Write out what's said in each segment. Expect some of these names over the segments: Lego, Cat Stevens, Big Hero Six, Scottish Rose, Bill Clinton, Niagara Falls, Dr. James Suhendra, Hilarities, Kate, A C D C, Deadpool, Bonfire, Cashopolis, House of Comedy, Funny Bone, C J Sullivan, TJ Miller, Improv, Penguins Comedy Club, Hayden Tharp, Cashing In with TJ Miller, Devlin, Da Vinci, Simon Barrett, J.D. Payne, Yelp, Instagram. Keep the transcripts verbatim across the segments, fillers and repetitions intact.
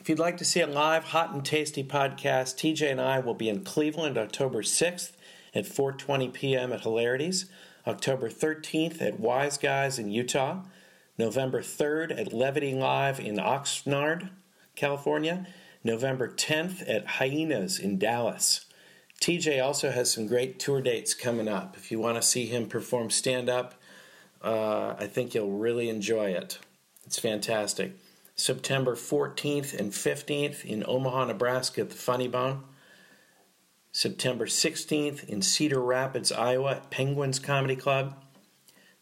If you'd like to see a live, hot and tasty podcast, T J and I will be in Cleveland October sixth at four twenty p.m. at Hilarities, October thirteenth at Wise Guys in Utah, November third at Levity Live in Oxnard, California, November tenth at Hyenas in Dallas. T J also has some great tour dates coming up. If you want to see him perform stand-up, uh, I think you'll really enjoy it. It's fantastic. September fourteenth and fifteenth in Omaha, Nebraska at the Funny Bone. September sixteenth in Cedar Rapids, Iowa at Penguins Comedy Club.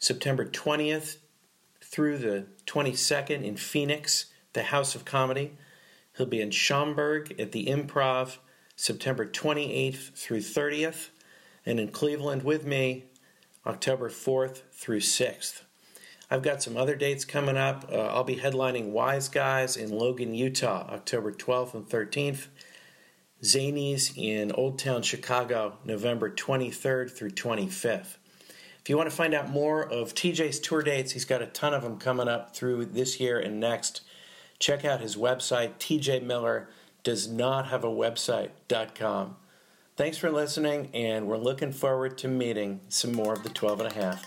September twentieth through the twenty-second in Phoenix, the House of Comedy. He'll be in Schaumburg at the Improv September twenty-eighth through thirtieth, and in Cleveland with me October fourth through sixth. I've got some other dates coming up. Uh, I'll be headlining Wise Guys in Logan, Utah, October twelfth and thirteenth. Zanies in Old Town, Chicago, November twenty-third through twenty-fifth. If you want to find out more of T J's tour dates, he's got a ton of them coming up through this year and next. Check out his website, T J Miller does not have a website dot com. Thanks for listening, and we're looking forward to meeting some more of the twelve and a half.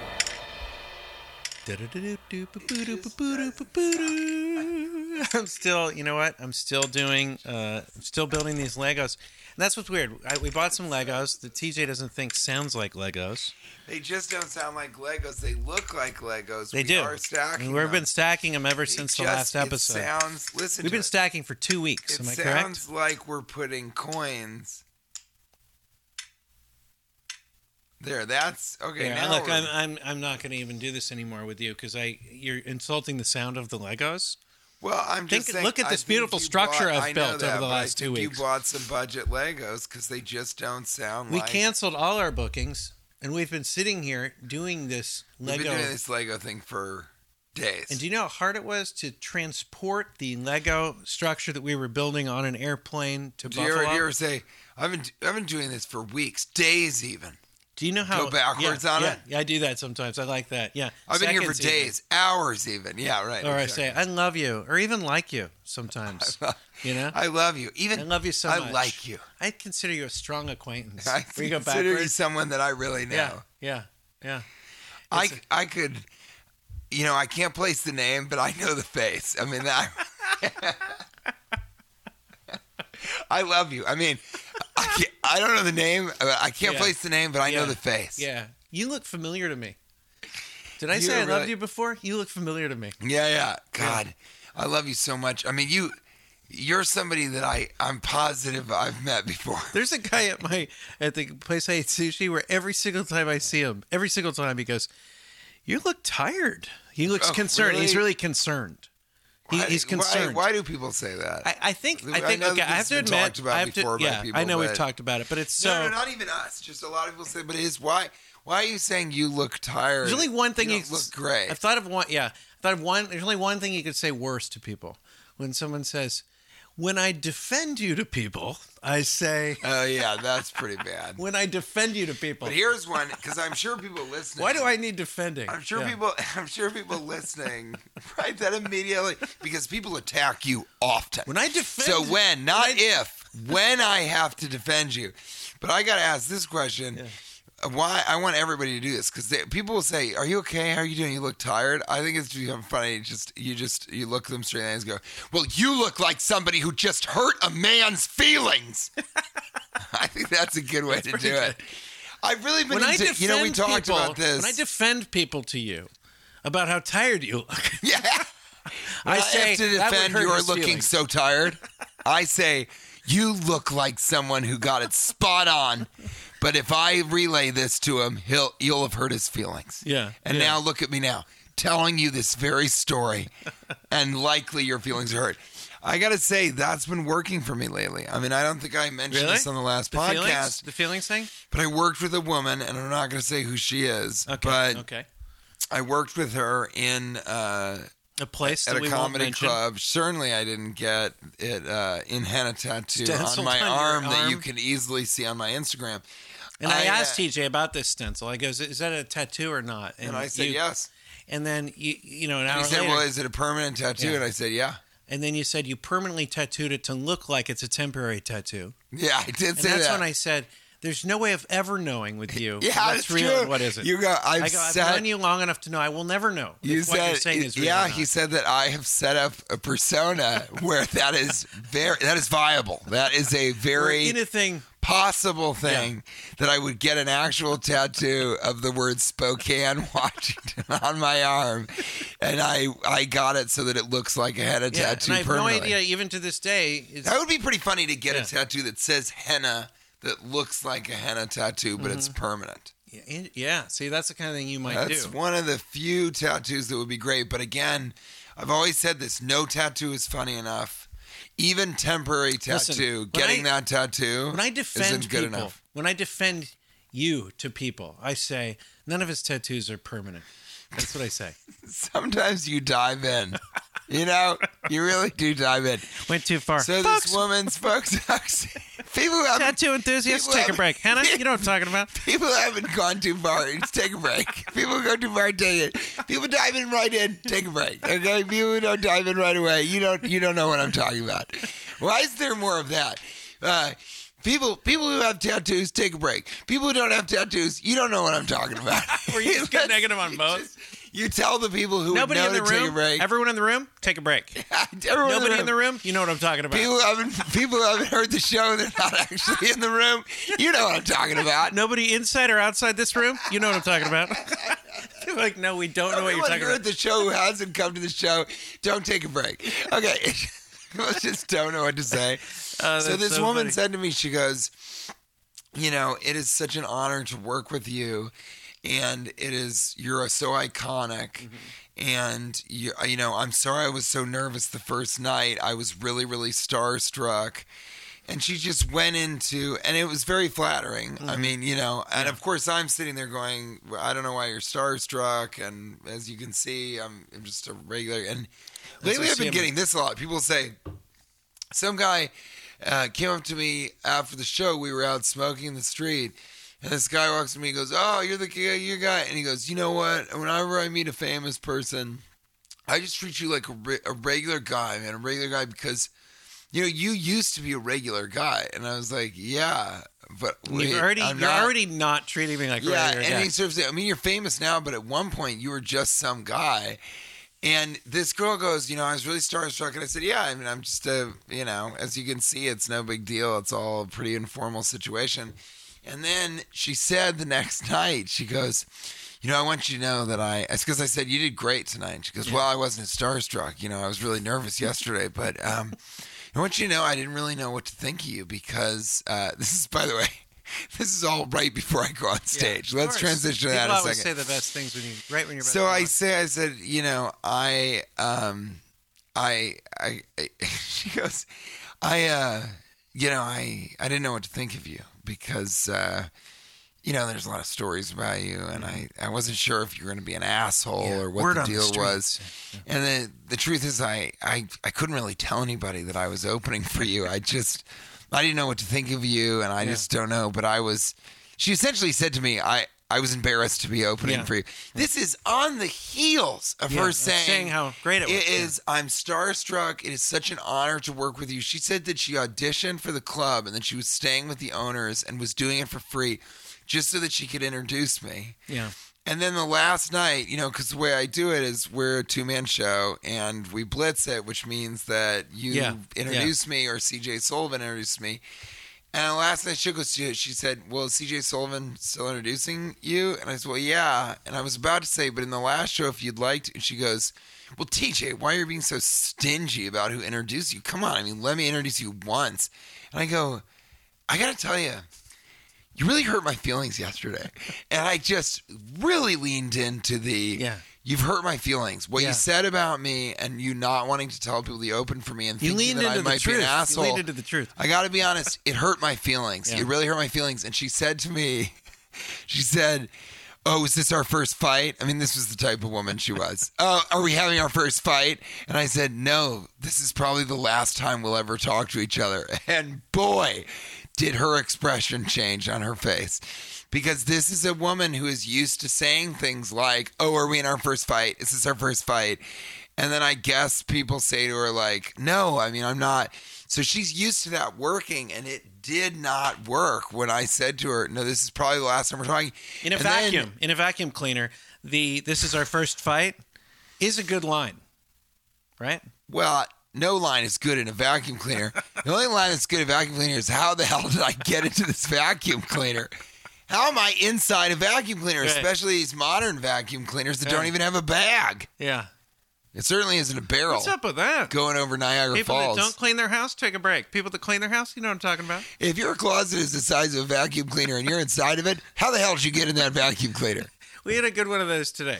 I'm still, you know what? I'm still doing, uh, I'm still building these Legos. And that's what's weird. I, we bought some Legos that T J doesn't think sounds like Legos. They just don't sound like Legos. They look like Legos. They we do. Are stacking I mean, we've them. been stacking them ever it since just, the last episode. It sounds, listen We've been it. stacking for two weeks. It Am I correct? It sounds like we're putting coins. There, that's okay. Yeah, now look, I'm, I'm I'm not going to even do this anymore with you because I you're insulting the sound of the Legos. Well, I'm just think, saying, look at this I beautiful structure bought, I've built that, over the last I two weeks. You bought some budget Legos because they just don't sound. We like... We canceled all our bookings, and we've been sitting here doing this Lego. We've been doing this Lego thing for days. And do you know how hard it was to transport the Lego structure that we were building on an airplane to do Buffalo? You ever, you ever say, I've been I've been doing this for weeks, days, even. Do you know how... Go backwards yeah, on yeah, it? Yeah, I do that sometimes. I like that, yeah. I've Seconds been here for days, even. hours even. Yeah, right. Or exactly. I say, I love you, or even like you sometimes, love, you know? I love you. Even I love you so I much. I like you. I consider you a strong acquaintance. I we consider go backwards. you someone that I really know. Yeah, yeah, yeah. I, a, I could, you know, I can't place the name, but I know the face. I mean, I, I love you. I mean... I, can't, I don't know the name. I can't yeah. place the name, but I yeah. know the face. Yeah. You look familiar to me. Did I you say I really... loved you before? You look familiar to me. Yeah, yeah. God, yeah. I love you so much. I mean, you, you're somebody that I, I'm positive I've met before. There's a guy at my at the place I eat sushi where every single time I see him, every single time he goes, you look tired. He looks oh, concerned. Really? He's really concerned. He, he's concerned. Why, why do people say that? I, I think I think I, know okay, I have to admit. Talked about I have to, yeah, people, I know but, we've talked about it, but it's so. No, no, not even us. Just a lot of people say, but it is why. Why are you saying you look tired? There's only one thing you, you look great. I've thought of one. Yeah, I thought of one. There's only one thing you could say worse to people when someone says, When I defend you to people, I say... Oh, uh, yeah, that's pretty bad. When I defend you to people. But here's one, because I'm sure people listening... Why do I need defending? I'm sure yeah. people I'm sure people listening write that immediately, because people attack you often. When I defend... So when, not when I, if, when I have to defend you. But I got to ask this question... Yeah. Why I want everybody to do this, because people will say, "Are you okay? How are you doing? You look tired." I think it's become funny. Just you, just you look them straight in the eyes and go, "Well, you look like somebody who just hurt a man's feelings." I think that's a good way that's to do good. It. I've really been. When into, I defend you know, we talked people, about this. When I defend people to you about how tired you look, yeah, I, I say have to defend you are looking feelings. So tired. I say you look like someone who got it spot on. But if I relay this to him, he'll you'll have hurt his feelings. Yeah. And yeah. now look at me now, telling you this very story, and likely your feelings are hurt. I gotta say that's been working for me lately. I mean, I don't think I mentioned really? this on the last the podcast, feelings? the feelings thing. But I worked with a woman, and I'm not gonna say who she is. Okay. But okay. I worked with her in uh, a place at that a we comedy won't club. Certainly, I didn't get it uh, in henna tattoo Stenciled on my on arm, arm that you can easily see on my Instagram. And I, I asked uh, T J about this stencil. I go, is, is that a tattoo or not? And, and I said, you, yes. And then, you you know, an hour later. He said, later, well, is it a permanent tattoo? Yeah. And I said, yeah. And then you said you permanently tattooed it to look like it's a temporary tattoo. Yeah, I did and say that. And that's when I said, there's no way of ever knowing with you yeah, what's that's real true. And what isn't. You go, I've I go, I've set, known you long enough to know I will never know you if said, what you're saying is real Yeah, he said that I have set up a persona where that is very that is viable. That is a very... Anything... possible thing yeah. that I would get an actual tattoo of the word Spokane, Washington on my arm, and I I got it so that it looks like a henna yeah, tattoo. And I have no idea, even to this day. It's... That would be pretty funny to get yeah. a tattoo that says henna that looks like a henna tattoo, but mm-hmm. it's permanent. Yeah, yeah, see, that's the kind of thing you might that's do. That's one of the few tattoos that would be great. But again, I've always said this: no tattoo is funny enough. Even temporary tattoo, Listen, getting I, that tattoo when I defend isn't good people, enough. When I defend you to people, I say, none of his tattoos are permanent. That's what I say. Sometimes you dive in. You know, you really do dive in. Went too far. So folks. This woman's, folks, people who haven't... Tattoo enthusiasts, take a break. Hannah, you know what I'm talking about. People haven't gone too far. Just take a break. People who go too far, take it. People dive in right in, take a break. Okay? People who don't dive in right away, you don't you don't know what I'm talking about. Why is there more of that? Uh, people people who have tattoos, take a break. People who don't have tattoos, you don't know what I'm talking about. Were you just getting negative on both? You tell the people who Nobody know in the to room, take a break. Everyone in the room, take a break. Yeah, Nobody in the, in the room, you know what I'm talking about. People haven't, people haven't heard the show. They're not actually in the room. You know what I'm talking about. Nobody inside or outside this room, you know what I'm talking about. They're like, no, we don't Everyone know what you're talking about. Everyone heard the show who hasn't come to the show, don't take a break. Okay, I just don't know what to say. Uh, so this so woman funny. said to me, she goes, you know, it is such an honor to work with you. And it is, you're so iconic. Mm-hmm. And, you, you know, I'm sorry I was so nervous the first night. I was really, really starstruck. And she just went into, and it was very flattering. Mm-hmm. I mean, you know, and yeah. of course I'm sitting there going, I don't know why you're starstruck. And as you can see, I'm, I'm just a regular. And That's lately I've been getting this a lot. People say, some guy uh, came up to me after the show. We were out smoking in the street. And this guy walks to me and goes, oh, you're the you're guy. And he goes, you know what? Whenever I meet a famous person, I just treat you like a, re- a regular guy, man, a regular guy, because, you know, you used to be a regular guy. And I was like, yeah, but wait, You've already, I'm You're not, already not treating me like a yeah, regular guy. Yeah, and he sort of said, I mean, you're famous now, but at one point you were just some guy. And this girl goes, you know, I was really starstruck. And I said, yeah, I mean, I'm just a, you know, as you can see, it's no big deal. It's all a pretty informal situation. And then she said the next night, she goes, you know, I want you to know that I, because I said, you did great tonight. And she goes, yeah. well, I wasn't starstruck. You know, I was really nervous yesterday. But um, I want you to know I didn't really know what to think of you because uh, this is, by the way, this is all right before I go on stage. Yeah, Let's course. transition to People that in a second. People always say the best things when you, right when you're So I, say, I said, you know, I, um, I, I, I she goes, I, uh, you know, I, I didn't know what to think of you. Because, uh, you know, there's a lot of stories about you, and I, I wasn't sure if you were going to be an asshole yeah. or what Word the deal the was. Yeah. And the, the truth is I, I, I couldn't really tell anybody that I was opening for you. I just, I didn't know what to think of you, and I yeah. just don't know. But I was, she essentially said to me, I, I was embarrassed to be opening yeah. for you. This is on the heels of yeah, her saying, saying how great it was. It is, yeah. I'm starstruck. It is such an honor to work with you. She said that she auditioned for the club and that she was staying with the owners and was doing it for free just so that she could introduce me. Yeah. And then the last night, you know, because the way I do it is we're a two-man show and we blitz it, which means that you yeah. introduce yeah. me or C J Sullivan introduced me. And last night she goes to, she said, well, is C J Sullivan still introducing you? And I said, well, yeah. And I was about to say, but in the last show, if you'd like to, and she goes, well, T J, why are you being so stingy about who introduced you? Come on. I mean, let me introduce you once. And I go, I got to tell you, you really hurt my feelings yesterday. And I just really leaned into the, yeah. you've hurt my feelings. What yeah. you said about me and you not wanting to tell people to open for me and thinking that I might be an asshole. You leaned into the truth. I got to be honest. It hurt my feelings. Yeah. It really hurt my feelings. And she said to me, she said, oh, is this our first fight? I mean, this was the type of woman she was. Oh, are we having our first fight? And I said, no, this is probably the last time we'll ever talk to each other. And boy, did her expression change on her face. Because this is a woman who is used to saying things like, oh, are we in our first fight? Is this our first fight? And then I guess people say to her like, no, I mean, I'm not. So she's used to that working, and it did not work when I said to her, no, this is probably the last time we're talking. In a and vacuum, then, in a vacuum cleaner, the this is our first fight is a good line, right? Well, no line is good in a vacuum cleaner. The only line that's good in a vacuum cleaner is how the hell did I get into this vacuum cleaner? How am I inside a vacuum cleaner, right. especially these modern vacuum cleaners that yeah. don't even have a bag? Yeah. It certainly isn't a barrel. What's up with that? Going over Niagara People Falls. People that don't clean their house, take a break. People that clean their house, you know what I'm talking about. If your closet is the size of a vacuum cleaner and you're inside of it, how the hell did you get in that vacuum cleaner? We had a good one of those today.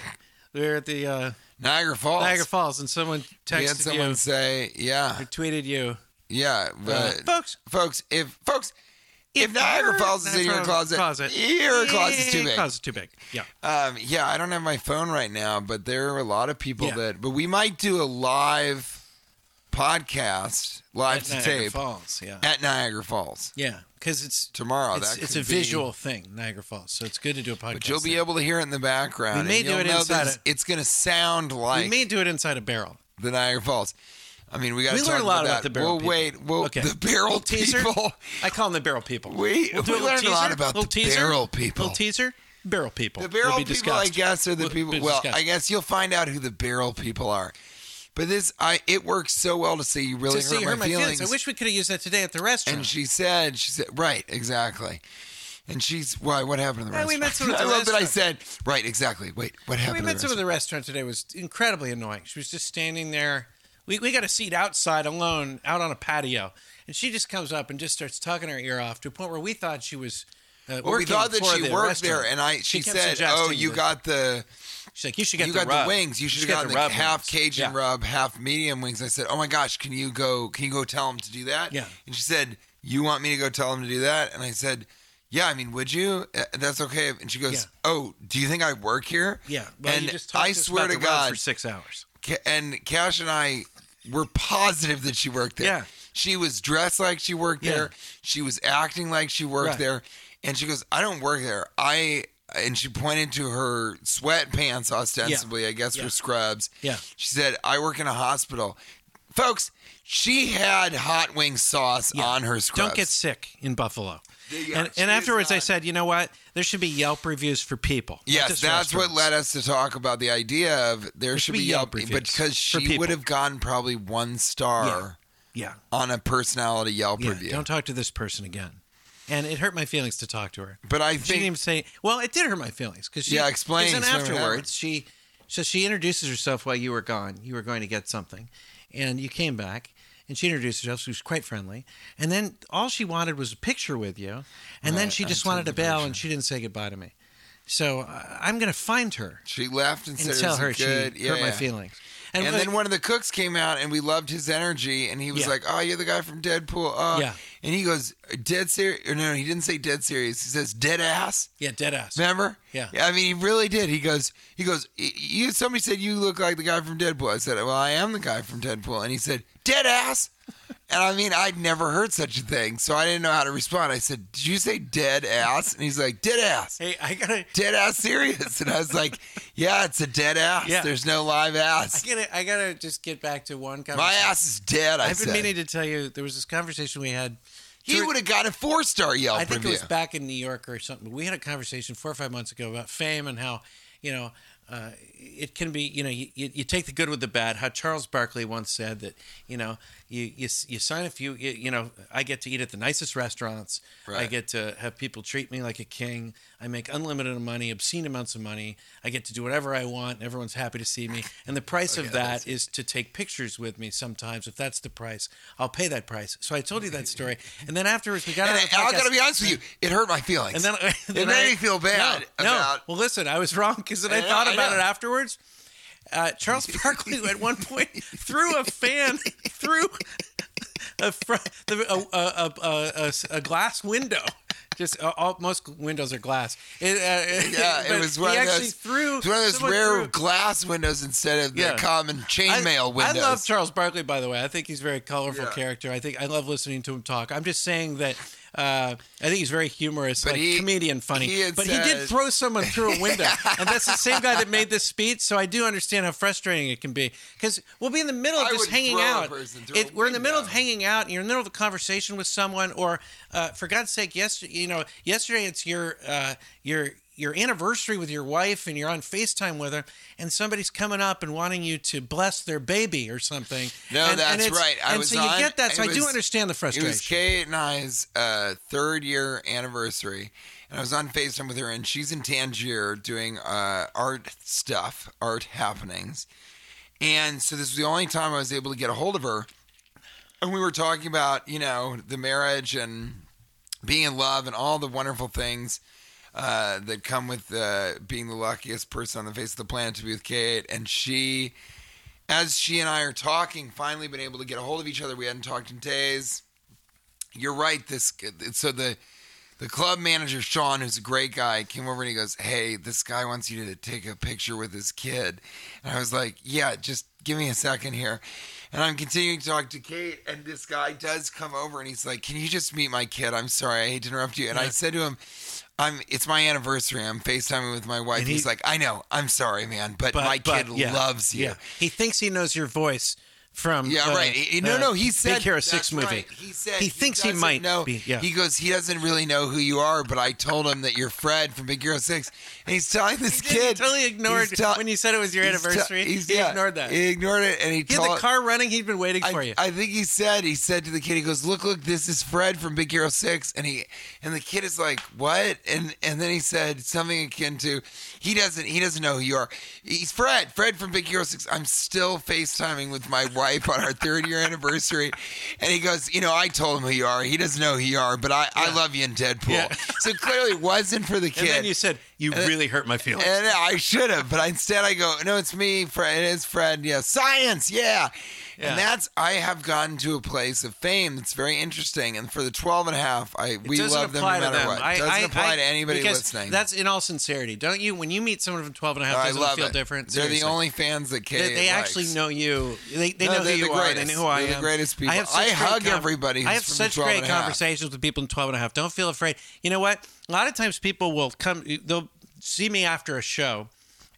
We were at the... Uh, Niagara Falls. Niagara Falls, and someone texted we had someone you, say, yeah. Or tweeted you. Yeah. But uh, folks. Folks, if... Folks... If, if Niagara Falls is in your closet, closet. your closet's too big. Closet's too big. Yeah. Um, yeah, I don't have my phone right now, but there are a lot of people yeah. that. But we might do a live podcast, live at to Niagara tape Falls, yeah. at Niagara Falls. Yeah, because it's tomorrow. It's, that it's a visual be, thing, Niagara Falls. So it's good to do a podcast. But you'll be there. able to hear it in the background. We may do it inside. A, it's going to sound like we may do it inside a barrel. The Niagara Falls. I mean, we got to learn a lot about, about the barrel we'll people. Wait, we'll wait. Okay. The barrel people. I call them the barrel people. We, we'll we learned teaser, a lot about the teaser, barrel people. Little teaser, barrel people. The barrel people, discussed. I guess, are the we'll, people. Well, discussed. I guess you'll find out who the barrel people are. But this, I it works so well to say you really to hurt, see, my, hurt my feelings. feelings. I wish we could have used that today at the restaurant. And she said, she said, right, exactly. And she's, why, what happened in the no, restaurant? We met someone at the I love that I said, right, exactly. Wait, what happened in the restaurant? We met someone at the restaurant today. It was incredibly annoying. She was just standing there. We we got a seat outside alone, out on a patio, and she just comes up and just starts tucking her ear off to a point where we thought she was uh, well, working. We thought that she the worked restaurant. there, and I she, she said, "Oh, you the, got the." She's like, "You should get you the, got rub. the wings. You should have gotten the, got the half wings. Cajun yeah. rub, half medium wings." I said, "Oh my gosh, can you go? Can you go tell him to do that?" Yeah. And she said, "You want me to go tell him to do that?" And I said, "Yeah, I mean, would you? Uh, that's okay." And she goes, yeah. "Oh, do you think I work here?" Yeah. Well, and you just I swear to God, for six hours. Ca- and Cash and I were positive that she worked there. Yeah. She was dressed like she worked yeah. there. She was acting like she worked right. there. And she goes, I don't work there. I And she pointed to her sweatpants, ostensibly, yeah. I guess, yeah. for scrubs. Yeah. She said, I work in a hospital. Folks, she had hot wing sauce yeah. on her scrubs. Don't get sick in Buffalo. Yeah, and and afterwards not. I said, you know what? There should be Yelp reviews for people. Yes, that's what led us to talk about the idea of there, there should, should be Yelp, Yelp reviews. Because she would have gotten probably one star yeah. Yeah. on a personality Yelp yeah, review. Don't talk to this person again. And it hurt my feelings to talk to her. But I think... She didn't even say... Well, it did hurt my feelings. Cause she, yeah, explain. Because then afterwards, she, so she introduces herself while you were gone. You were going to get something. And you came back. And she introduced herself. She was quite friendly. And then all she wanted was a picture with you. And right, then she just wanted a picture. Bail, and she didn't say goodbye to me. So uh, I'm going to find her. She left and, and said, tell her good. she yeah, hurt yeah. my feelings. And, and like, then one of the cooks came out, and we loved his energy, and he was yeah. like, oh, you're the guy from Deadpool. Uh. Yeah. And he goes, dead serious. Or no, he didn't say dead serious. He says, dead ass. Yeah, dead ass. Remember? Yeah. yeah. I mean, he really did. He goes, he goes. You, somebody said, you look like the guy from Deadpool. I said, well, I am the guy from Deadpool. And he said, dead ass. And I mean, I'd never heard such a thing, so I didn't know how to respond. I said, did you say dead ass? And he's like, dead ass. Hey, I got to... Dead ass serious. And I was like, yeah, it's a dead ass. Yeah. There's no live ass. I got to I gotta just get back to one conversation. My ass is dead, I I've said. I've been meaning to tell you, there was this conversation we had. He would have got a four-star Yelp review. I think it was back in New York or something. We had a conversation four or five months ago about fame and how, you know... Uh, it can be, you know, you, you, you take the good with the bad. How Charles Barkley once said that, you know, you you, you sign a few, you, you know, I get to eat at the nicest restaurants. Right. I get to have people treat me like a king. I make unlimited money, obscene amounts of money. I get to do whatever I want, and everyone's happy to see me. And the price okay, of that is to take pictures with me sometimes. If that's the price, I'll pay that price. So I told you that story. And then afterwards, we got out of the podcast. I've got to be honest with you. It hurt my feelings. And then, and then it made I, me feel bad. No, about... no. Well, listen, I was wrong because then I, I thought about it afterwards. Uh, Charles Barkley at one point threw a fan through a, fr- a, a, a, a, a glass window. Just uh, all, most windows are glass. It, uh, yeah, it was one of those. Threw, it was one of those rare threw, glass windows instead of yeah. the common chainmail windows. I love Charles Barkley, by the way. I think he's a very colorful yeah. character. I think I love listening to him talk. I'm just saying that. Uh, I think he's very humorous, but like he, comedian funny. He but said, he did throw someone through a window. And that's the same guy that made this speech, so I do understand how frustrating it can be. Because we'll be in the middle of I just hanging out. It, we're in the middle of hanging out, and you're in the middle of a conversation with someone, or uh, for God's sake, yesterday, you know, yesterday it's your uh, your your anniversary with your wife, and you're on FaceTime with her, and somebody's coming up and wanting you to bless their baby or something. No, and, that's and right. I and was so you on, get that. So was, I do understand the frustration. It was Kate and I's uh, third year anniversary, and I was on FaceTime with her, and she's in Tangier doing uh, art stuff, art happenings. And so this was the only time I was able to get a hold of her. And we were talking about, you know, the marriage and being in love and all the wonderful things Uh, that come with uh, being the luckiest person on the face of the planet to be with Kate. And she, as she and I are talking, finally been able to get a hold of each other. We hadn't talked in days. You're right. This so the the club manager, Sean, who's a great guy, came over and he goes, hey, this guy wants you to take a picture with his kid. And I was like, yeah, just give me a second here. And I'm continuing to talk to Kate, and this guy does come over, and he's like, can you just meet my kid? I'm sorry, I hate to interrupt you. And yeah. I said to him, I'm, it's my anniversary. I'm FaceTiming with my wife. And he, he's like, I know. I'm sorry, man, but, but my but, kid yeah, loves you. Yeah. He thinks he knows your voice from yeah, the, right. He, the no, no, he said Big Hero Six movie. Right. He said he, he thinks he might know. Be, yeah. He goes, he doesn't really know who you are, but I told him that you're Fred from Big Hero Six, and he's telling this he kid. He totally ignored ta- when you said it was your he's anniversary. Ta- he's, he yeah, ignored that. He ignored it, and he, he told, had the car running. He'd been waiting I, for you. I think he said he said to the kid, he goes, look, look, this is Fred from Big Hero Six, and he and the kid is like, what? And and then he said something akin to, he doesn't he doesn't know who you are. He's Fred, Fred from Big Hero Six. I'm still FaceTiming with my wife on our third year anniversary, and he goes, you know, I told him who you are. He doesn't know who you are, but I, yeah. I love you in Deadpool. Yeah. So clearly it wasn't for the kid. And then you said, you and really then, hurt my feelings. And I should have, but instead I go, no, it's me, Fred. It is Fred. Yeah, science, yeah. yeah. And that's, I have gotten to a place of fame that's very interesting, and for the twelve and a half, I, we love them no matter them. what. It doesn't I, apply I, to anybody listening. That's in all sincerity. Don't you, when you meet someone from twelve and a half, no, doesn't I love feel it. different? Seriously. They're the only fans that Kate They, they actually know you. They, they no, know who you the are. They know who I they're am. the greatest people. I, have I hug com- everybody who's I have from such great conversations with people in twelve and a half. Don't feel afraid. You know what? A lot of times people will come, they'll see me after a show,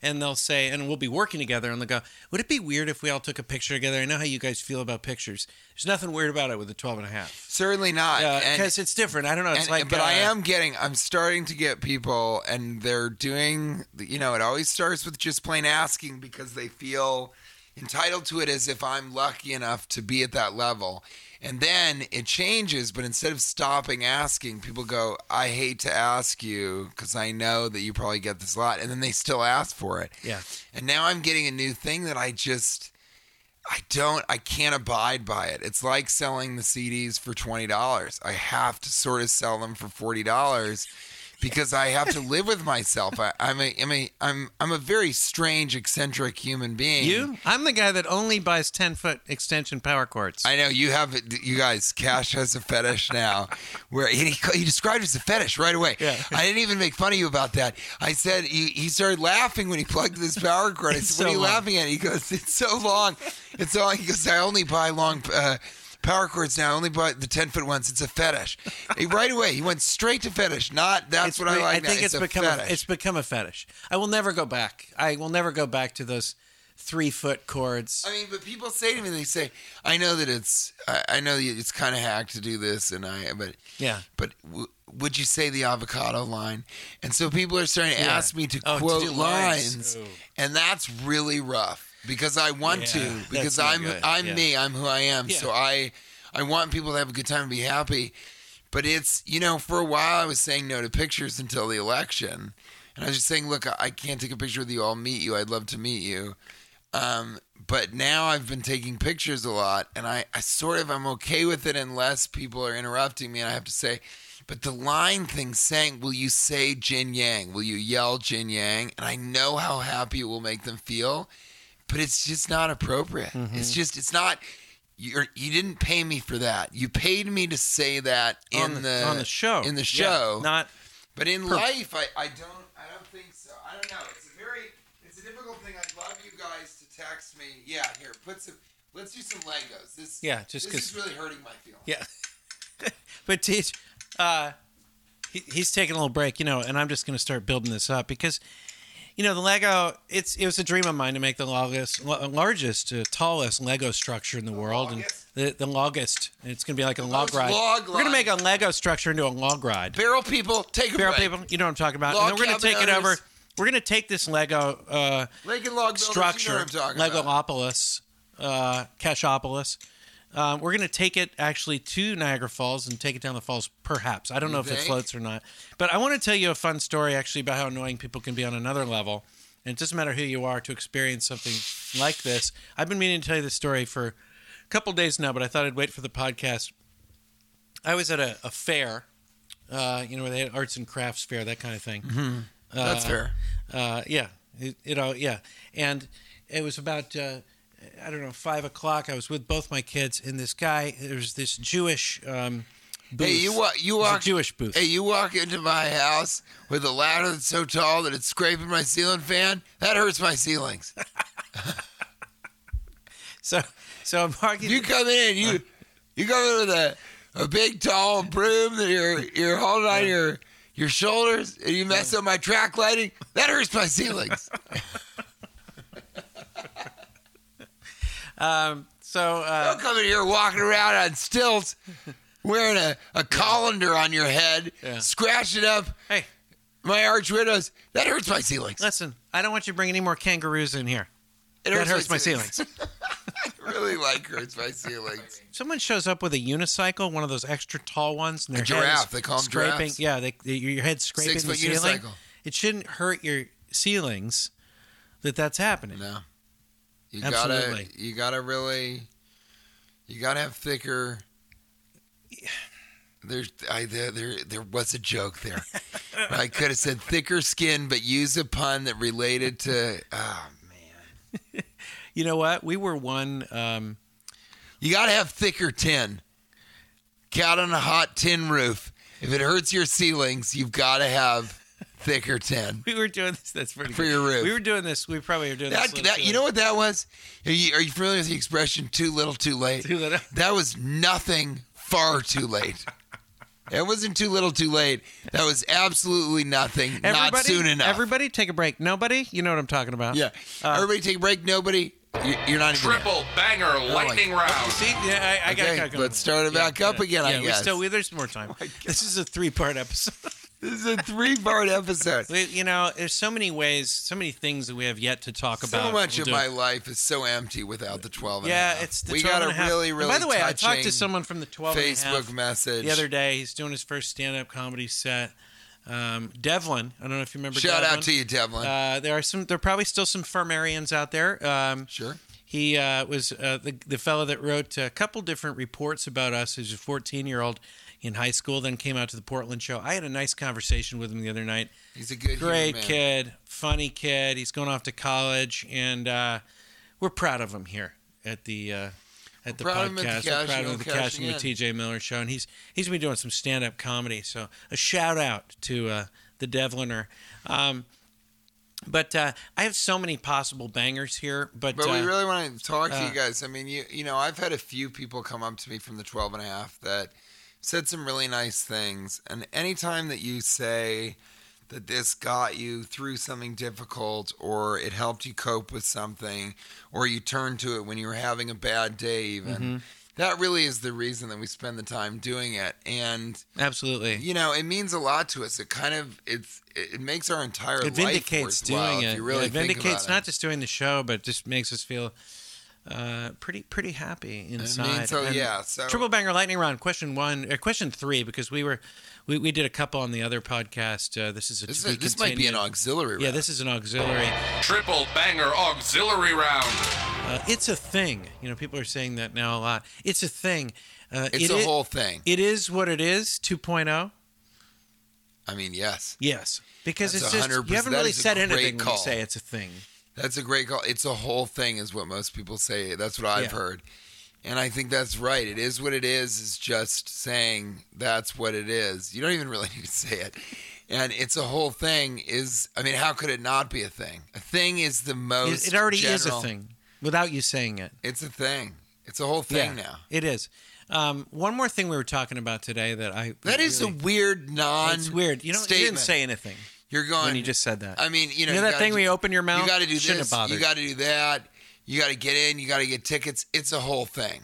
and they'll say, and we'll be working together, and they'll go, would it be weird if we all took a picture together? I know how you guys feel about pictures. There's nothing weird about it with the twelve and a half. Certainly not. Because uh, it's different. I don't know. It's and, like, But uh, I am getting, I'm starting to get people, and they're doing, you know, it always starts with just plain asking because they feel entitled to it as if I'm lucky enough to be at that level. And then it changes, but instead of stopping asking, people go, I hate to ask you because I know that you probably get this a lot. And then they still ask for it. Yeah. And now I'm getting a new thing that I just, I don't, I can't abide by it. It's like selling the C Ds for twenty dollars. I have to sort of sell them for forty dollars because I have to live with myself. I, I'm a, I'm a, I'm, I'm a very strange, eccentric human being. You? I'm the guy that only buys ten foot extension power cords. I know you have, you guys. Cash has a fetish now, where he, he described it as a fetish right away. Yeah. I didn't even make fun of you about that. I said he, he started laughing when he plugged this power cord. I said, so "What are you long. laughing at?" He goes, "It's so long." It's so long. He goes, "I only buy long." Uh, Power cords now, only buy the ten foot ones. It's a fetish. Right away, he went straight to fetish. Not that's it's what I like. I think now. It's, it's become a, it's become a fetish. I will never go back. I will never go back to those three foot cords. I mean, but people say to me, they say, "I know that it's, I, I know it's kind of hack to do this," and I, but yeah, but w- would you say the avocado line? And so people are starting to yeah. ask me to oh, quote to lines, lines. Oh. And that's really rough. Because I want yeah, to, because I'm good. I'm yeah. me, I'm who I am. Yeah. So I I want people to have a good time and be happy. But it's, you know, for a while I was saying no to pictures until the election. And I was just saying, look, I can't take a picture with you. I'll meet you. I'd love to meet you. Um, but now I've been taking pictures a lot. And I, I sort of, I'm okay with it unless people are interrupting me. And I have to say, but the line thing saying, will you say Jin Yang? Will you yell Jin Yang? And I know how happy it will make them feel. But it's just not appropriate. Mm-hmm. It's just, it's not, you're, you didn't pay me for that. You paid me to say that in on the, the, on the show. In the show. Yeah, not but in per- life, I, I don't, I don't think so. I don't know. It's a very, it's a difficult thing. I'd love you guys to text me. Yeah, here, put some, let's do some Legos. This, yeah, just this is really hurting my feelings. Yeah. But T J, uh, he, he's taking a little break, you know, and I'm just going to start building this up because... You know, the Lego, it's it was a dream of mine to make the longest, largest, uh, tallest Lego structure in the, the world. Longest. And the, the longest. It's going to be like a the log ride. Log we're going to make a Lego structure into a log ride. Barrel people, take a Barrel break. people, you know what I'm talking about. Log and then we're going to take owners. it over. We're going to take this Lego uh, log structure, you know Legoopolis, uh, Cashopolis. Um, we're going to take it actually to Niagara Falls and take it down the falls, perhaps. I don't you know think? if it floats or not. But I want to tell you a fun story, actually, about how annoying people can be on another level. And it doesn't matter who you are to experience something like this. I've been meaning to tell you this story for a couple of days now, but I thought I'd wait for the podcast. I was at a, a fair, uh, you know, where they had arts and crafts fair, that kind of thing. Mm-hmm. That's uh, fair. Uh, yeah. It, you know, yeah. And it was about... Uh, I don't know, five o'clock. I was with both my kids, and this guy. There's this Jewish um, booth. Hey, you walk. You walk. Jewish booth. Hey, you walk into my house with a ladder that's so tall that it's scraping my ceiling fan. That hurts my ceilings. so, so I'm walking. You come in. You, uh, you come in with a, a big tall broom that you're you're holding on uh, your your shoulders, and you mess uh, up my track lighting. That hurts my ceilings. Um, so, uh, don't come in here walking around on stilts, wearing a, a colander on your head, yeah. scratching up hey. my arch windows. That hurts my ceilings. Listen, I don't want you to bring any more kangaroos in here. It that hurts, hurts my ceilings. My ceilings. I really like hurts my ceilings. Someone shows up with a unicycle, one of those extra tall ones. And their a giraffe. They call them scraping, giraffes. Yeah, they, they, your head's scraping Six the ceiling. Unicycle. It shouldn't hurt your ceilings that that's happening. No. You Absolutely. gotta, you gotta really, you gotta have thicker. There's, I there, there, there was a joke there. I could have said thicker skin, but use a pun that related to. Oh man, you know what? We were one. Um, you gotta have thicker tin. Cat on a hot tin roof. If it hurts your ceilings, you've gotta have. Thicker tin. We were doing this. That's pretty for good. your roof. We were doing this. We probably were doing that, this. That, you know what that was? Are you, are you familiar with the expression "too little, too late"? Too little. That was nothing far too late. It wasn't too little, too late. That was absolutely nothing. Everybody, not soon enough. Everybody, take a break. Nobody, you know what I'm talking about. Yeah. Uh, everybody, take a break. Nobody, you're, you're not. Even Triple there. banger, lightning like, round. See, yeah, I, I okay, got. Go let's start it yeah, back yeah, up yeah, again. Yeah, I guess. We still. We, there's more time. Oh this is a three-part episode. This is a three-part episode. You know, there's so many ways, so many things that we have yet to talk so about. So much we'll of my it. life is so empty without the twelve and yeah, a half. Yeah, it's the we twelve and a half. We got a really, really touching By the way, I talked to someone from the twelve and a half Facebook message. The other day, he's doing his first stand-up comedy set. Um, Devlin, I don't know if you remember Shout Devlin. Shout out to you, Devlin. Uh, there are some. There are probably still some Farmarians out there. Um, sure. He uh, was uh, the, the fellow that wrote a couple different reports about us. He's a fourteen-year-old. in high school, then came out to the Portland show. I had a nice conversation with him the other night. He's a good Great human. kid, funny kid. He's going off to college, and uh, we're proud of him here at the uh, at the podcast. We're proud of the Cashing In with T J Miller show, and he's he's been doing some stand-up comedy, so a shout-out to uh, the Devliner. Um But uh, I have so many possible bangers here. But, but we uh, really want to talk to uh, you guys. I mean, you you know, I've had a few people come up to me from the twelve and a half that said some really nice things. And anytime that you say that this got you through something difficult, or it helped you cope with something, or you turned to it when you were having a bad day even, mm-hmm. that really is the reason that we spend the time doing it. And absolutely. You know, it means a lot to us. It kind of, it's, It makes our entire life worthwhile. It vindicates doing it. It vindicates not just doing the show, but just makes us feel uh, pretty pretty happy inside. I mean, so yeah, so triple banger lightning round. Question one, or question three, because we were we, we did a couple on the other podcast. Uh, this is a this, is a, this might be an auxiliary. round. Yeah, this is an auxiliary triple banger auxiliary round. Uh, it's a thing. You know, people are saying that now a lot. It's a thing. Uh, it's it, a whole thing. It is what it is. two point oh I mean, yes. Yes. Because that's it's just, you haven't really said anything when you say it's a thing. That's a great call. It's a whole thing is what most people say. That's what I've yeah. heard. And I think that's right. It is what it is. It's just saying that's what it is. You don't even really need to say it. And it's a whole thing is, I mean, how could it not be a thing? A thing is the most It, it already general, is a thing without you saying it. It's a thing. It's a whole thing yeah, now. It is. Um, one more thing we were talking about today that I that really, is a weird non. It's weird. You don't you didn't say anything. You're going. When you just said that. I mean, you know, you know that thing do, where you open your mouth. You got to do Shouldn't this. You got to do that. You got to get in. You got to get tickets. It's a whole thing.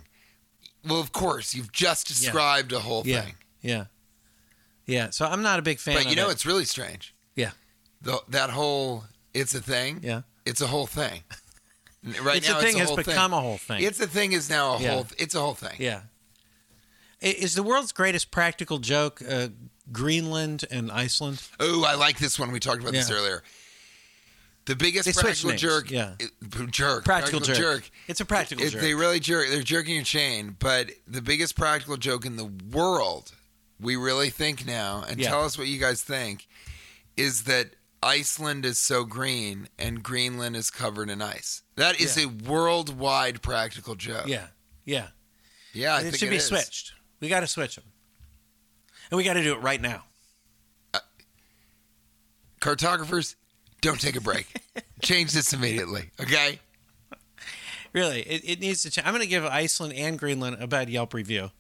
Well, of course, you've just described yeah. a whole yeah. thing. Yeah. Yeah. So I'm not a big fan. But of you know, it. it's really strange. Yeah. The, that whole it's a thing. Yeah. It's a whole thing. Right it's now, a thing it's a has become thing. a whole thing. It's a thing is now a yeah. whole. It's a whole thing. Yeah. Is the world's greatest practical joke uh, Greenland and Iceland? Oh, I like this one. We talked about yeah. this earlier. The biggest practical jerk, yeah. it, jerk, practical, practical jerk. jerk. It's a practical it, jerk. They really jerk. They're jerking your chain. But the biggest practical joke in the world, we really think now, and yeah. tell us what you guys think, is that Iceland is so green and Greenland is covered in ice. That is yeah. a worldwide practical joke. Yeah, yeah, yeah. I it think should it be is. switched. We got to switch them. And we got to do it right now. Uh, cartographers, don't take a break. Change this immediately, okay? Really, it, it needs to change. I'm going to give Iceland and Greenland a bad Yelp review.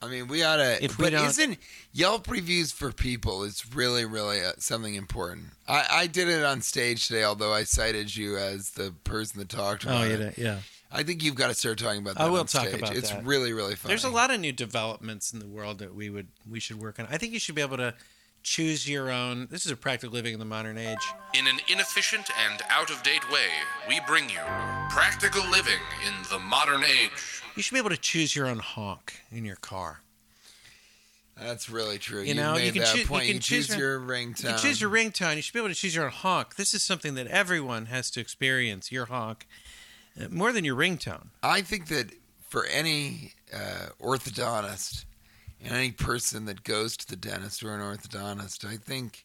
I mean, we ought to. If but isn't Yelp reviews for people is really, really uh, something important. I, I did it on stage today, although I cited you as the person that talked about it. Oh, you did, yeah. I think you've got to start talking about that. I will on stage. talk about it's that. It's really, really fun. There's a lot of new developments in the world that we would we should work on. I think you should be able to choose your own. This is a practical living in the modern age. In an inefficient and out-of-date way, we bring you practical living in the modern age. You should be able to choose your own honk in your car. That's really true. You, you know, made you can that choo- point. You can you choose your, your ringtone. You can choose your ringtone. You should be able to choose your own honk. This is something that everyone has to experience. Your honk. More than your ringtone. I think that for any uh, orthodontist and any person that goes to the dentist or an orthodontist, I think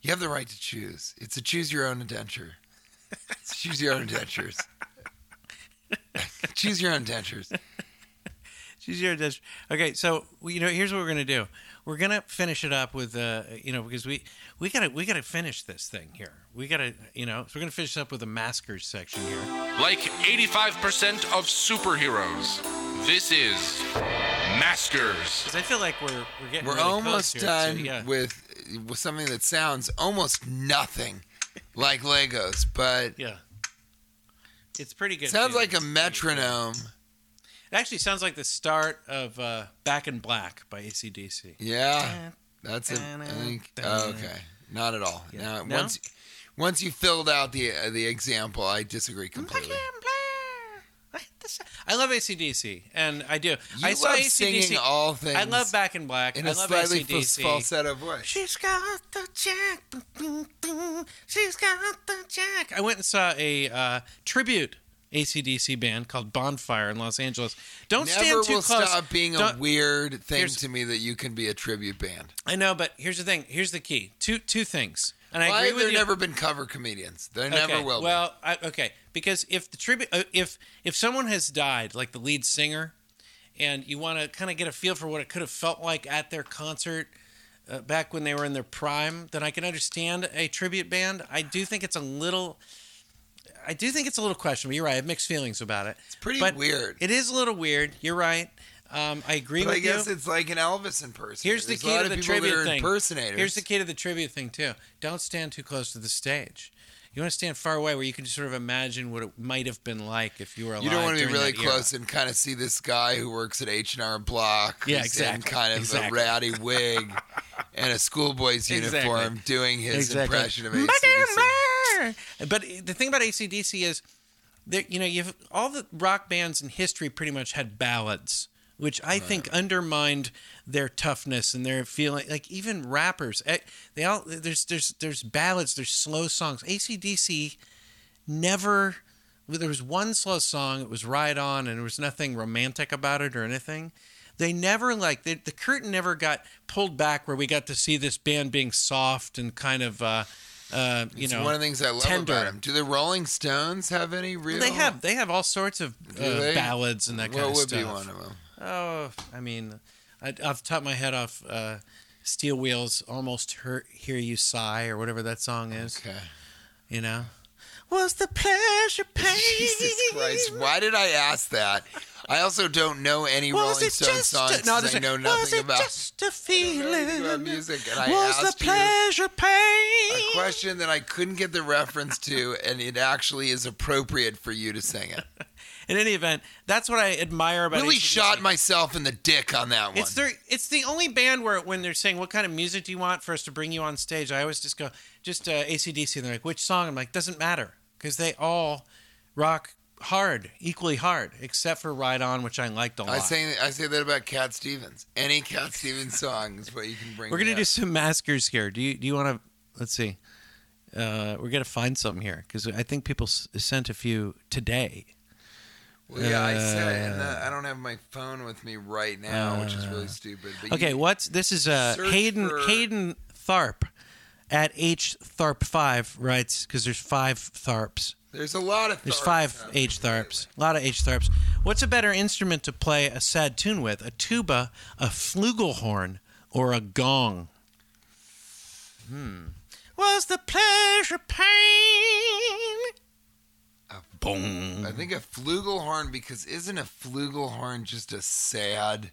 you have the right to choose. It's a choose your own indenture. It's choose your own indentures. Choose your own dentures. Choose your own dentures. Okay, so you know, here's what we're gonna do. We're gonna finish it up with uh, you know, because we we gotta we gotta finish this thing here. We gotta you know, so we're gonna finish up with a maskers section here. Like eighty-five percent of superheroes, this is maskers. Because I feel like we're we're getting we're really almost close here, done so, yeah. with with something that sounds almost nothing like Legos, but yeah, it's pretty good. Sounds like a metronome. It actually sounds like the start of uh, Back in Black by A C D C. Yeah, that's it. Oh, okay, not at all. Yeah. Now, no? once once you filled out the uh, the example, I disagree completely. I love A C D C, and I do. You I love saw singing all things. I love Back in Black. In I a love slightly A C D C. falsetto voice. She's got the jack. She's got the jack. I went and saw a uh, tribute A C D C band called Bonfire in Los Angeles. Don't Never stand too will close. Stop being Don't, a weird thing to me that you can be a tribute band. I know, but here's the thing. Here's the key. Two two things. And Why I agree have with there you. never been cover comedians? There okay. never will well, be. Well, okay, because if the tribute, if if someone has died, like the lead singer, and you want to kind of get a feel for what it could have felt like at their concert. Uh, back when they were in their prime, then I can understand a tribute band. I do think it's a little, I do think it's a little questionable. You're right. I have mixed feelings about it. It's pretty but weird. It is a little weird. You're right. Um, I agree but with you. I guess you. It's like an Elvis impersonator. Here's There's the key to the tribute thing. Here's the key to the tribute thing too. Don't stand too close to the stage. You want to stand far away where you can just sort of imagine what it might have been like if you were alive. You don't want to be really close and kind of see this guy who works at H and R Block. Yeah, exactly. In kind of exactly. a ratty wig and a schoolboy's exactly. uniform doing his exactly. impression of A C D C. But the thing about A C D C is, that, you know, you've all the rock bands in history pretty much had ballads, which I right. think undermined their toughness and their feeling. Like even rappers, they all there's there's there's ballads, there's slow songs. A C D C never. There was one slow song. It was Ride On, and there was nothing romantic about it or anything. They never like they, the curtain never got pulled back where we got to see this band being soft and kind of. Uh, Uh, you it's know, one of the things I love tender. about them. Do the Rolling Stones have any real? They have. They have all sorts of uh, ballads and that kind what of stuff. What would be one of them? Oh, I mean, I, I've topped my head off. Uh, Steel Wheels, Almost Hurt, Hear You Sigh, or whatever that song is. Okay. You know, was the pleasure pain? Jesus Christ! Why did I ask that? I also don't know any was Rolling Stones songs. No, I know nothing was it about. Just a feeling. About music, and I was asked the pleasure you pain? A question that I couldn't get the reference to, and it actually is appropriate for you to sing it. In any event, that's what I admire about. Really A C D C. Shot myself in the dick on that one. It's the it's the only band where when they're saying what kind of music do you want for us to bring you on stage, I always just go just uh, A C D C, and they're like, which song? I'm like, doesn't matter because they all rock. Hard, equally hard, except for Ride On, which I liked a lot. I say, I say that about Cat Stevens. Any Cat Stevens song is what you can bring. We're going to do some maskers here. Do you do you want to, let's see. Uh, we're going to find something here because I think people s- sent a few today. Well, yeah, uh, I said, and uh, I don't have my phone with me right now, uh, which is really stupid. But okay, you, what's, this is uh, Hayden for... Hayden Tharp at H Tharp five writes, because there's five Tharps. There's a lot of Tharps. There's five H Tharps. A lot of H Tharps. What's a better instrument to play a sad tune with? A tuba, a flugelhorn, or a gong? Hmm. Was the pleasure pain? A boom. I think a flugelhorn, because isn't a flugelhorn just a sad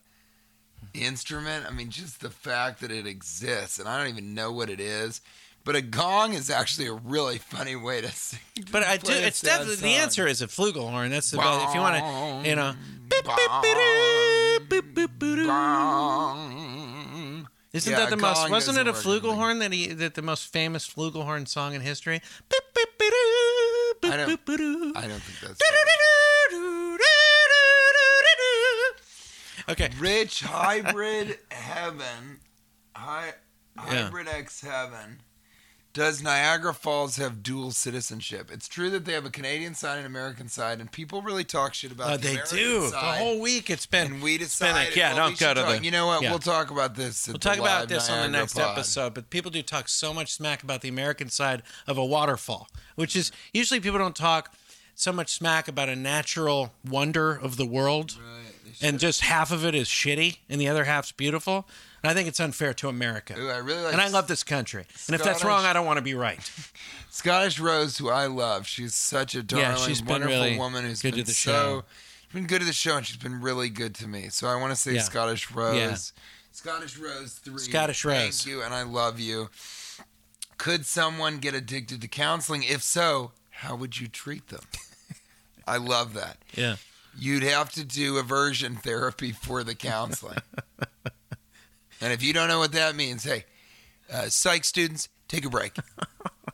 instrument? I mean, just the fact that it exists, and I don't even know what it is. But a gong is actually a really funny way to sing. To but I do. It's definitely song. The answer is a flugelhorn. That's the best. If you want to, you know. Bong, isn't yeah, that the most? Wasn't it a flugelhorn that he that the most famous flugelhorn song in history? I don't. I don't think that's. Okay. Rich hybrid heaven. Hi, hybrid yeah. X heaven. Does Niagara Falls have dual citizenship? It's true that they have a Canadian side and American side, and people really talk shit about uh, the American side. They do. The whole week it's been... And we decided... Like, yeah, well, don't we go to talk, the... You know what? Yeah. We'll talk about this at We'll talk about this Niagara on the next pod. episode, but people do talk so much smack about the American side of a waterfall, which is... Usually people don't talk so much smack about a natural wonder of the world, right, and just half of it is shitty, and the other half's beautiful. And I think it's unfair to America. Ooh, I really like and I love this country. Scottish, and if that's wrong, I don't want to be right. Scottish Rose, who I love, she's such a darling, yeah, she's wonderful really woman who's good been to the so show. been good to the show, and she's been really good to me. So I want to say yeah. Scottish Rose, yeah. Scottish Rose three. Scottish Rose, thank you, and I love you. Could someone get addicted to counseling? If so, how would you treat them? I love that. Yeah, you'd have to do aversion therapy for the counseling. And if you don't know what that means, hey, uh, psych students, take a break.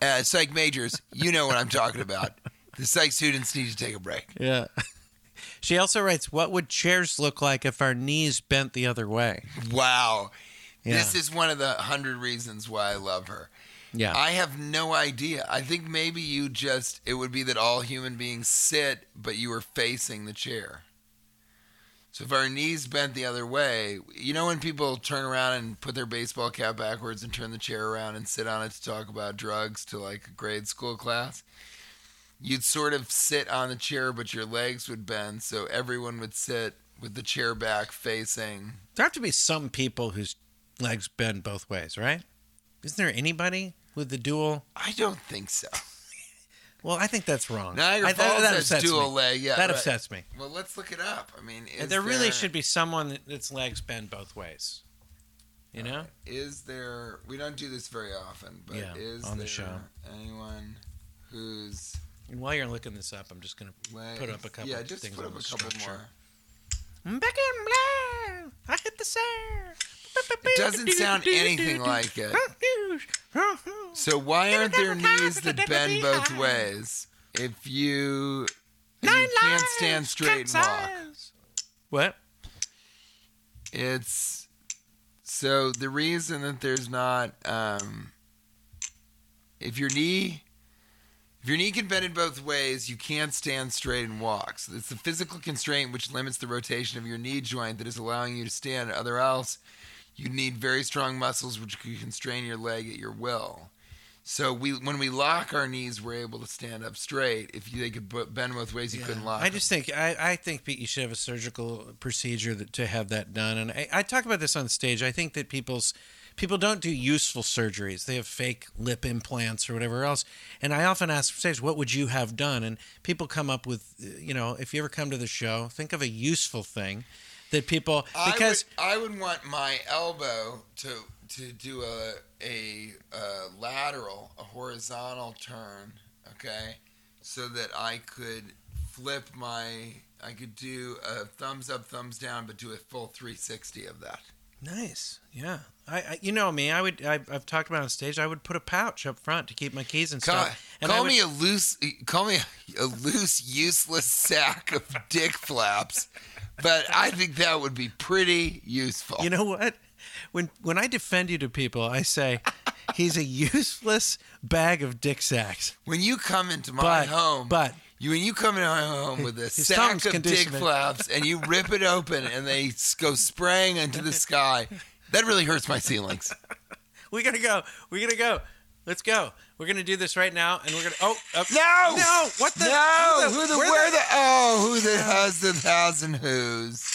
Uh, psych majors, you know what I'm talking about. The psych students need to take a break. Yeah. She also writes, what would chairs look like if our knees bent the other way? Wow. Yeah. This is one of the hundred reasons why I love her. Yeah. I have no idea. I think maybe you just, it would be that all human beings sit, but you were facing the chair. So if our knees bent the other way, you know when people turn around and put their baseball cap backwards and turn the chair around and sit on it to talk about drugs to like a grade school class? You'd sort of sit on the chair, but your legs would bend, so everyone would sit with the chair back facing. There have to be some people whose legs bend both ways, right? Isn't there anybody with the dual? I don't think so. Well, I think that's wrong. Niagara Falls has dual leg. Yeah, that upsets me. Well, let's look it up. I mean, is there really should be someone that's legs bend both ways. You know? Is there? We don't do this very often, but is there anyone who's? And while you're looking this up, I'm just going to put up a couple. Yeah, just put up a couple more. Back in blue, I hit the sand. It doesn't sound anything like it. So why aren't there knees that bend both ways if you, if you can't stand straight and walk? What? It's so the reason that there's not um, if your knee if your knee can bend in both ways, you can't stand straight and walk. So it's the physical constraint which limits the rotation of your knee joint that is allowing you to stand. Other else. You need very strong muscles which can constrain your leg at your will. So we, when we lock our knees, we're able to stand up straight. If you, they could bend both ways, you yeah. couldn't lock. I just them. think I, I think Pete, you should have a surgical procedure that, to have that done. And I, I talk about this on stage. I think that people's people don't do useful surgeries. They have fake lip implants or whatever else. And I often ask on stage, what would you have done? And people come up with, you know, if you ever come to the show, think of a useful thing. That people because I would, I would want my elbow to to do a, a a lateral, a horizontal turn, okay, so that I could flip my I could do a thumbs up, thumbs down, but do a full three sixty of that. Nice, yeah. I, I you know me, I would I, I've talked about it on stage. I would put a pouch up front to keep my keys and call, stuff. And call I would, me a loose, call me a, a loose, useless sack of dick flaps. But I think that would be pretty useful. You know what? When when I defend you to people, I say he's a useless bag of dick sacks. When you come into my but, home, but you when you come into my home with a sack of dick flaps and you rip it open and they go spraying into the sky, that really hurts my feelings. We gotta go. We gotta go. Let's go. We're gonna do this right now, and we're gonna. Oh uh, no! No! What the? No! Who the? Who the where, where the? the oh, who the has the thousand who's?